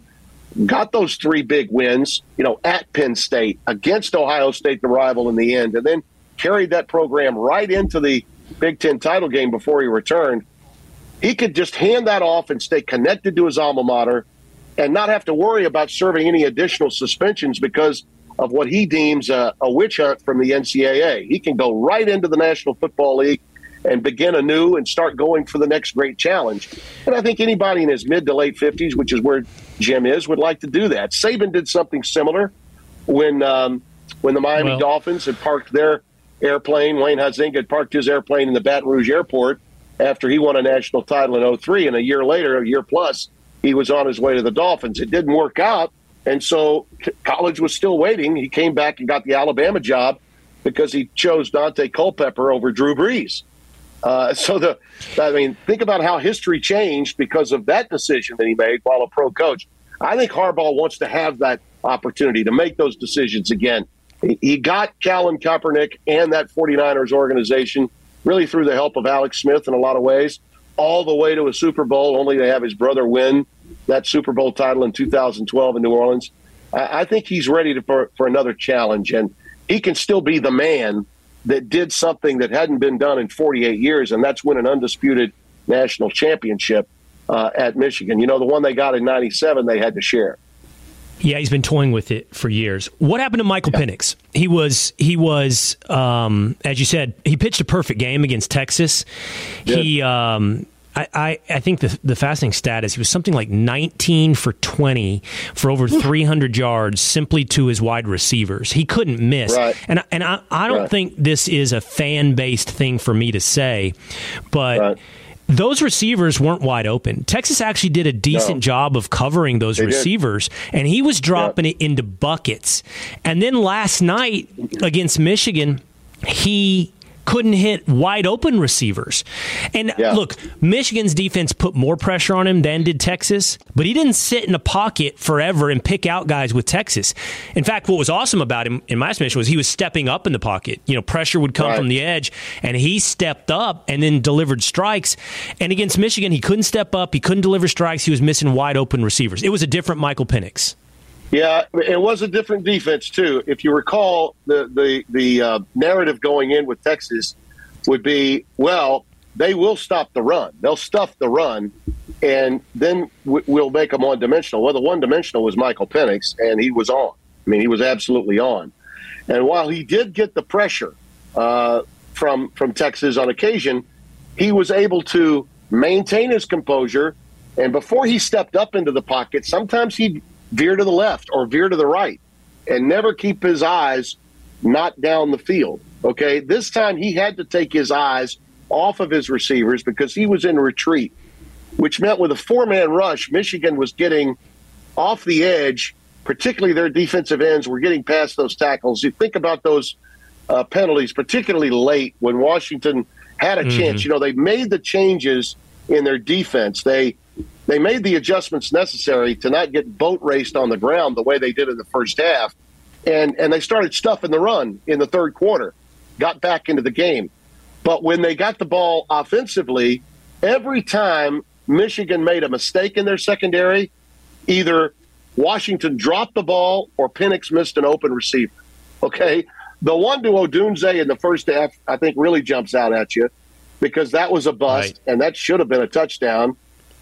got those three big wins, you know, at Penn State, against Ohio State, the rival in the end, and then carried that program right into the Big Ten title game before he returned. He could just hand that off and stay connected to his alma mater and not have to worry about serving any additional suspensions because of what he deems a witch hunt from the NCAA. He can go right into the National Football League and begin anew and start going for the next great challenge. And I think anybody in his mid to late 50s, which is where Jim is, would like to do that. Saban did something similar when the Miami Dolphins had parked their airplane. Wayne Huizenga had parked his airplane in the Baton Rouge airport after he won a national title in 2003. And a year later, a year plus, he was on his way to the Dolphins. It didn't work out, and so college was still waiting. He came back and got the Alabama job because he chose Dante Culpepper over Drew Brees. So think about how history changed because of that decision that he made while a pro coach. I think Harbaugh wants to have that opportunity to make those decisions again. He got Colin Kaepernick and that 49ers organization really through the help of Alex Smith in a lot of ways, all the way to a Super Bowl, only to have his brother win that Super Bowl title in 2012 in New Orleans. I think he's ready for another challenge, and he can still be the man that did something that hadn't been done in 48 years, and that's win an undisputed national championship at Michigan. You know, the one they got in 97, they had to share. Yeah, he's been toying with it for years. What happened to Michael Penix? He was, as you said, he pitched a perfect game against Texas. Yeah. I think the fascinating stat is he was something like 19 for 20 for over 300 yards simply to his wide receivers. He couldn't miss. Right. And I don't think this is a fan-based thing for me to say, but those receivers weren't wide open. Texas actually did a decent job of covering those receivers, and he was dropping it into buckets. And then last night against Michigan, he couldn't hit wide open receivers. And look, Michigan's defense put more pressure on him than did Texas, but he didn't sit in a pocket forever and pick out guys with Texas. In fact, what was awesome about him, in my estimation, was he was stepping up in the pocket. You know, pressure would come from the edge, and he stepped up and then delivered strikes. And against Michigan, he couldn't step up, he couldn't deliver strikes, he was missing wide open receivers. It was a different Michael Penix. Yeah, it was a different defense, too. If you recall, the narrative going in with Texas would be, well, they will stop the run. They'll stuff the run, and then we'll make them one-dimensional. Well, the one-dimensional was Michael Penix, and he was on. I mean, he was absolutely on. And while he did get the pressure from Texas on occasion, he was able to maintain his composure. And before he stepped up into the pocket, sometimes he'd veer to the left or veer to the right and never keep his eyes not down the field. Okay, this time he had to take his eyes off of his receivers because he was in retreat, which meant with a four-man rush, Michigan was getting off the edge, particularly their defensive ends were getting past those tackles. You think about those penalties, particularly late when Washington had a chance. You know, they made the changes in their defense. They made the adjustments necessary to not get boat raced on the ground the way they did in the first half. And they started stuffing the run in the third quarter, got back into the game. But when they got the ball offensively, every time Michigan made a mistake in their secondary, either Washington dropped the ball or Penix missed an open receiver. Okay? The one to Odunze in the first half, I think, really jumps out at you because that was a bust, and that should have been a touchdown.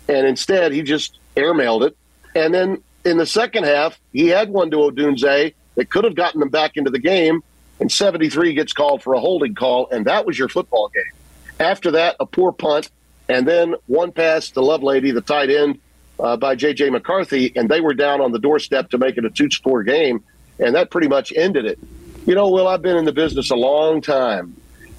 And instead, he just airmailed it. And then in the second half, he had one to Odunze that could have gotten them back into the game. And 73 gets called for a holding call, and that was your football game. After that, a poor punt, and then one pass to Lovelady, the tight end, by J.J. McCarthy, and they were down on the doorstep to make it a two-score game, and that pretty much ended it. You know, Will, I've been in the business a long time.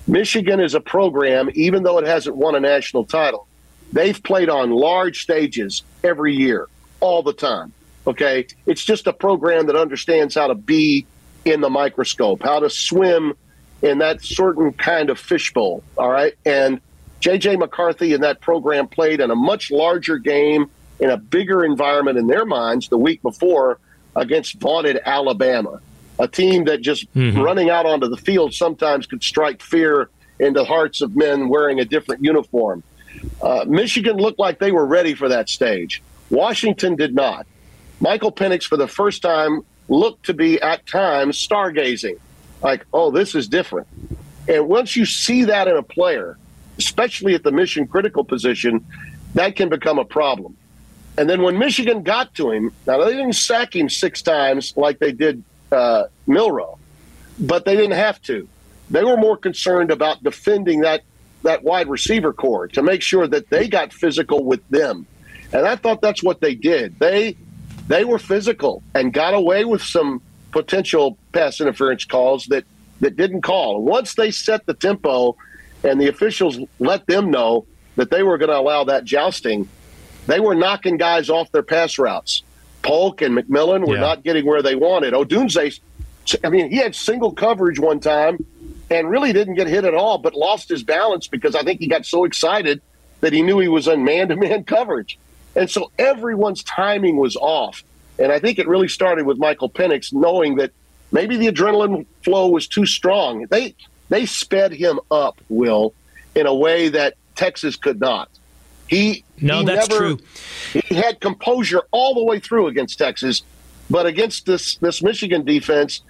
Michigan is a program, even though it hasn't won a national title, they've played on large stages every year, all the time, okay? It's just a program that understands how to be in the microscope, how to swim in that certain kind of fishbowl, all right? And J.J. McCarthy and that program played in a much larger game in a bigger environment in their minds the week before against vaunted Alabama, a team that just running out onto the field sometimes could strike fear in the hearts of men wearing a different uniform. Michigan looked like they were ready for that stage. Washington did not. Michael Penix, for the first time, looked to be at times stargazing, like, oh, this is different. And once you see that in a player, especially at the mission-critical position, that can become a problem. And then when Michigan got to him, now they didn't sack him six times like they did Milroe, but they didn't have to. They were more concerned about defending that wide receiver core to make sure that they got physical with them. And I thought that's what they did. They were physical and got away with some potential pass interference calls that didn't call. Once they set the tempo and the officials let them know that they were going to allow that jousting, they were knocking guys off their pass routes. Polk and McMillan were not getting where they wanted. Odunze, I mean, he had single coverage one time and really didn't get hit at all, but lost his balance because I think he got so excited that he knew he was in man-to-man coverage. And so everyone's timing was off. And I think it really started with Michael Penix knowing that maybe the adrenaline flow was too strong. They sped him up, Will, in a way that Texas could not. That's true. He had composure all the way through against Texas, but against this Michigan defense,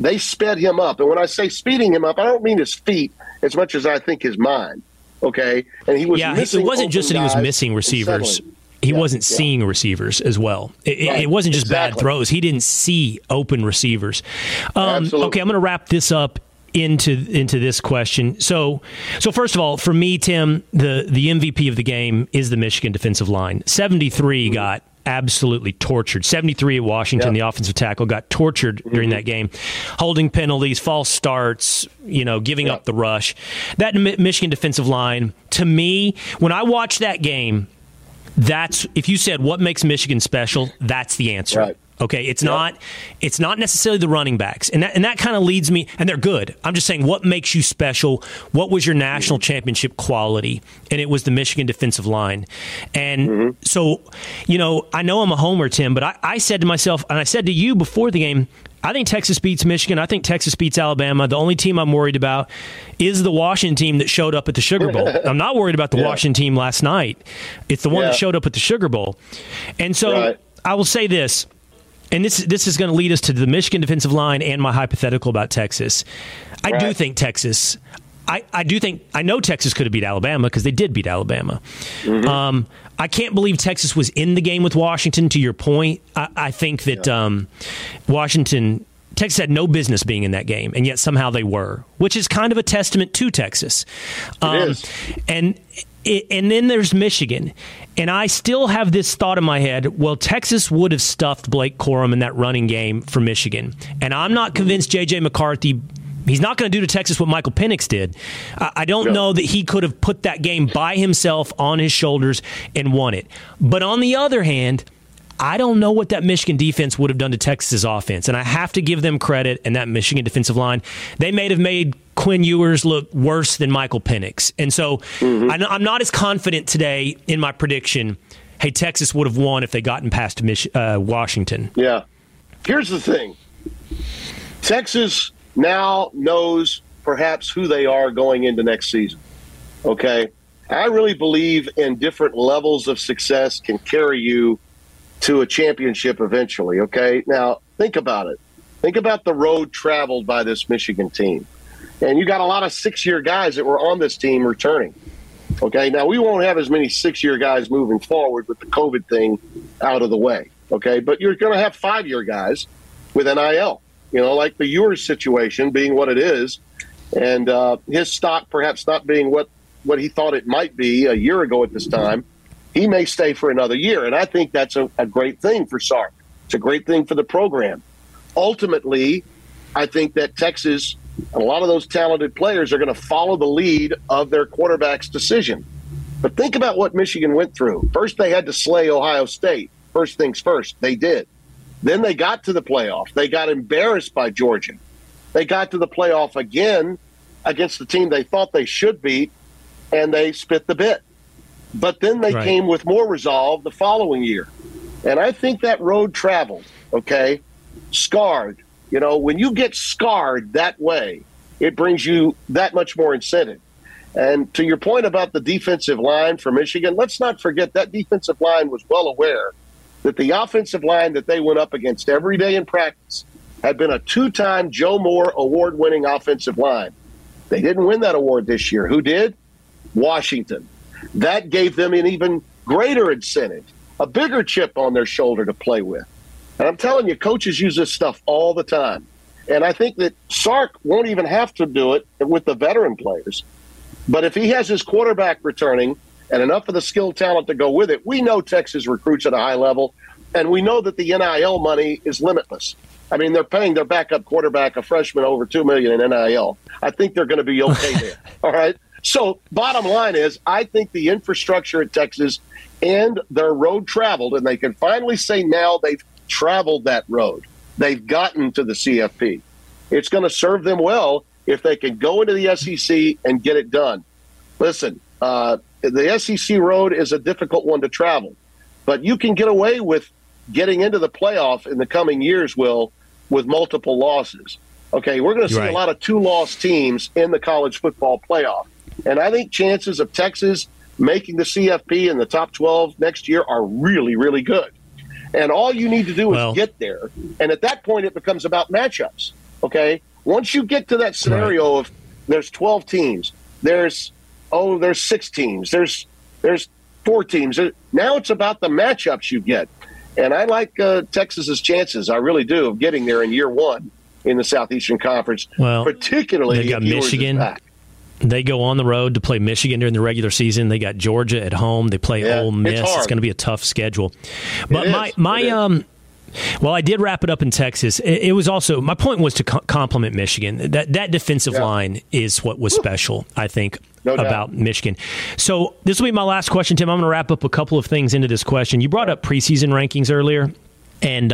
they sped him up. And when I say speeding him up, I don't mean his feet as much as I think his mind. Okay? And he was missing. It wasn't just that he was missing receivers. He wasn't seeing receivers as well. It wasn't just bad throws. He didn't see open receivers. Okay, I'm going to wrap this up into this question. So first of all, for me, Tim, the MVP of the game is the Michigan defensive line. 73 got absolutely tortured. 73 at Washington, the offensive tackle, got tortured during that game. Holding penalties, false starts, giving up the rush. That Michigan defensive line, to me, when I watched that game, that's, if you said what makes Michigan special, that's the answer. Right. Okay, it's not necessarily the running backs, and that kind of leads me. And they're good. I'm just saying, what makes you special? What was your national championship quality? And it was the Michigan defensive line. And so, I know I'm a homer, Tim, but I said to myself, and I said to you before the game, I think Texas beats Michigan. I think Texas beats Alabama. The only team I'm worried about is the Washington team that showed up at the Sugar Bowl. I'm not worried about the Washington team last night. It's the one that showed up at the Sugar Bowl. And so I will say this, and this is going to lead us to the Michigan defensive line and my hypothetical about Texas. I do think Texas – I know Texas could have beat Alabama because they did beat Alabama. I can't believe Texas was in the game with Washington, to your point. I think that Texas had no business being in that game, and yet somehow they were, which is kind of a testament to Texas. It is. And then there's Michigan. And I still have this thought in my head, well, Texas would have stuffed Blake Corum in that running game for Michigan. And I'm not convinced J.J. McCarthy – he's not going to do to Texas what Michael Penix did. I don't know that he could have put that game by himself on his shoulders and won it. But on the other hand, I don't know what that Michigan defense would have done to Texas's offense. And I have to give them credit, and that Michigan defensive line, they may have made Quinn Ewers look worse than Michael Penix. And so I'm not as confident today in my prediction, hey, Texas would have won if they gotten past Washington. Yeah. Here's the thing. Texas now knows perhaps who they are going into next season. Okay? I really believe in different levels of success can carry you to a championship eventually. Okay? Now, think about it. Think about the road traveled by this Michigan team. And you got a lot of six-year guys that were on this team returning. Okay? Now, we won't have as many six-year guys moving forward with the COVID thing out of the way. Okay? But you're going to have five-year guys with NIL. Like the Ewers situation being what it is, and his stock perhaps not being what he thought it might be a year ago at this time, he may stay for another year. And I think that's a great thing for Sark. It's a great thing for the program. Ultimately, I think that Texas and a lot of those talented players are going to follow the lead of their quarterback's decision. But think about what Michigan went through. First, they had to slay Ohio State. First things first, they did. Then they got to the playoff. They got embarrassed by Georgia. They got to the playoff again against the team they thought they should beat, and they spit the bit. But then they came with more resolve the following year. And I think that road traveled, okay, scarred. You know, when you get scarred that way, it brings you that much more incentive. And to your point about the defensive line for Michigan, let's not forget that defensive line was well aware that the offensive line that they went up against every day in practice had been a two-time Joe Moore award-winning offensive line. They didn't win that award this year. Who did? Washington. That gave them an even greater incentive, a bigger chip on their shoulder to play with. And I'm telling you, coaches use this stuff all the time. And I think that Sark won't even have to do it with the veteran players. But if he has his quarterback returning and enough of the skill talent to go with it, we know Texas recruits at a high level, and we know that the NIL money is limitless. I mean, they're paying their backup quarterback, a freshman, over $2 million in NIL. I think they're going to be okay there, all right? So bottom line is I think the infrastructure at Texas and their road traveled, and they can finally say now they've traveled that road. They've gotten to the CFP. It's going to serve them well if they can go into the SEC and get it done. Listen, the SEC road is a difficult one to travel, but you can get away with getting into the playoff in the coming years, Will, with multiple losses. Okay, we're going to see a lot of two-loss teams in the college football playoff. And I think chances of Texas making the CFP in the top 12 next year are really, really good. And all you need to do is get there. And at that point, it becomes about matchups, okay? Once you get to that scenario of there's 12 teams, there's 6 teams, there's 4 teams. Now it's about the matchups you get. And I like Texas's chances, I really do, of getting there in year one in the Southeastern Conference, particularly they got Michigan. They go on the road to play Michigan during the regular season. They got Georgia at home. They play Ole Miss. It's going to be a tough schedule. But I did wrap it up in Texas. It was also, my point was to compliment Michigan. That defensive line is what was special, I think, about Michigan. So this will be my last question, Tim. I'm going to wrap up a couple of things into this question. You brought up preseason rankings earlier, and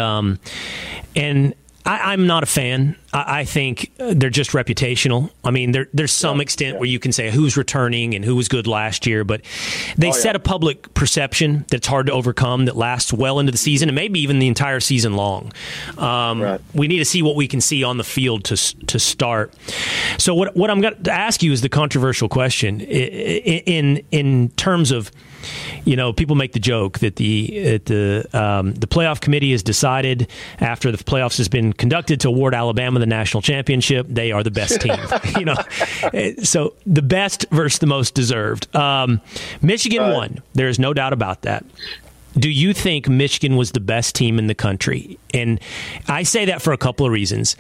I'm not a fan. I think they're just reputational. I mean, there's some extent where you can say who's returning and who was good last year, but they set a public perception that's hard to overcome that lasts well into the season and maybe even the entire season long. We need to see what we can see on the field to start. So what I'm going to ask you is the controversial question in terms of, you know, people make the joke that the playoff committee has decided after the playoffs has been conducted to award Alabama the national championship. They are the best team, you know. So the best versus the most deserved. Michigan won. There is no doubt about that. Do you think Michigan was the best team in the country? And I say that for a couple of reasons.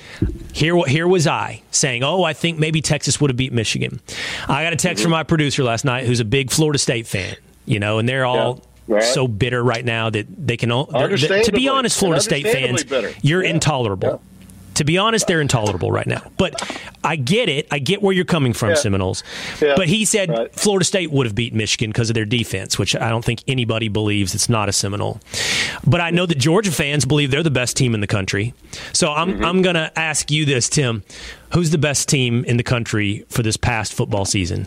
Here was I saying, I think maybe Texas would have beat Michigan. I got a text from my producer last night who's a big Florida State fan, you know, and they're all so bitter right now that they can all... To be honest, Florida State fans, you're intolerable. Yeah. To be honest, they're intolerable right now. But I get it. I get where you're coming from, Seminoles. Yeah. But he said Florida State would have beaten Michigan because of their defense, which I don't think anybody believes. It's not a Seminole. But I know that Georgia fans believe they're the best team in the country. So I'm going to ask you this, Tim. Who's the best team in the country for this past football season?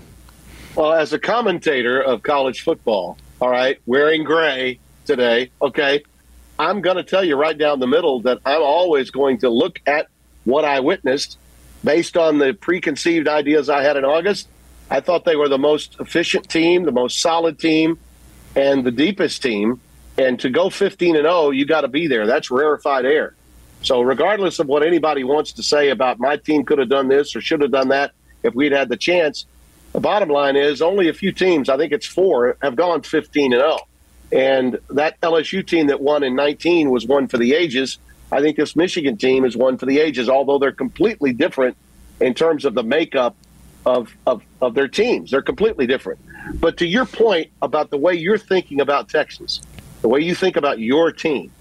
Well, as a commentator of college football, all right, wearing gray today, okay, I'm going to tell you right down the middle that I'm always going to look at what I witnessed based on the preconceived ideas I had in August. I thought they were the most efficient team, the most solid team, and the deepest team. And to go 15-0, you got to be there. That's rarefied air. So regardless of what anybody wants to say about my team could have done this or should have done that if we'd had the chance, the bottom line is only a few teams, I think it's 4, have gone 15-0. And that LSU team that won in 19 was one for the ages. I think this Michigan team is one for the ages, although they're completely different in terms of the makeup of their teams. They're completely different. But to your point about the way you're thinking about Texas, the way you think about your team,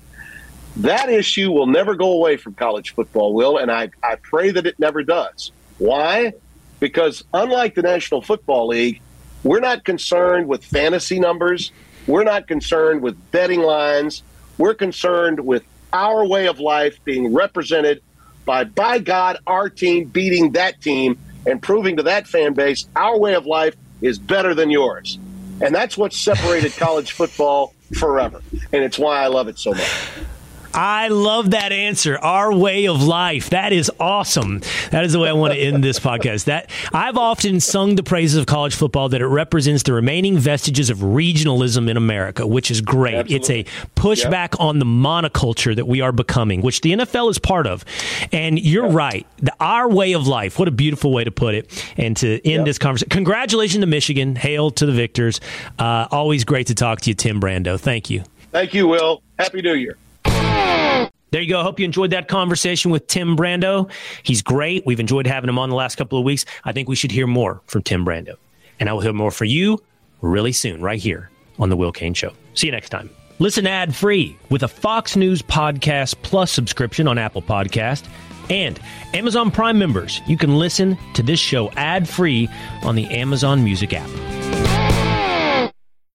that issue will never go away from college football, Will, and I pray that it never does. Why? Because unlike the National Football League, we're not concerned with fantasy numbers. We're not concerned with betting lines. We're concerned with our way of life being represented by God, our team beating that team and proving to that fan base our way of life is better than yours. And that's what separated college football forever. And it's why I love it so much. I love that answer. Our way of life. That is awesome. That is the way I want to end this podcast. That I've often sung the praises of college football, that it represents the remaining vestiges of regionalism in America, which is great. Absolutely. It's a pushback on the monoculture that we are becoming, which the NFL is part of. And you're right. Our way of life. What a beautiful way to put it and to end this conversation. Congratulations to Michigan. Hail to the victors. Always great to talk to you, Tim Brando. Thank you. Thank you, Will. Happy New Year. There you go. I hope you enjoyed that conversation with Tim Brando. He's great. We've enjoyed having him on the last couple of weeks. I think we should hear more from Tim Brando. And I will hear more from you really soon, right here on The Will Cain Show. See you next time. Listen ad-free with a Fox News Podcast Plus subscription on Apple Podcasts. And Amazon Prime members, you can listen to this show ad-free on the Amazon Music app.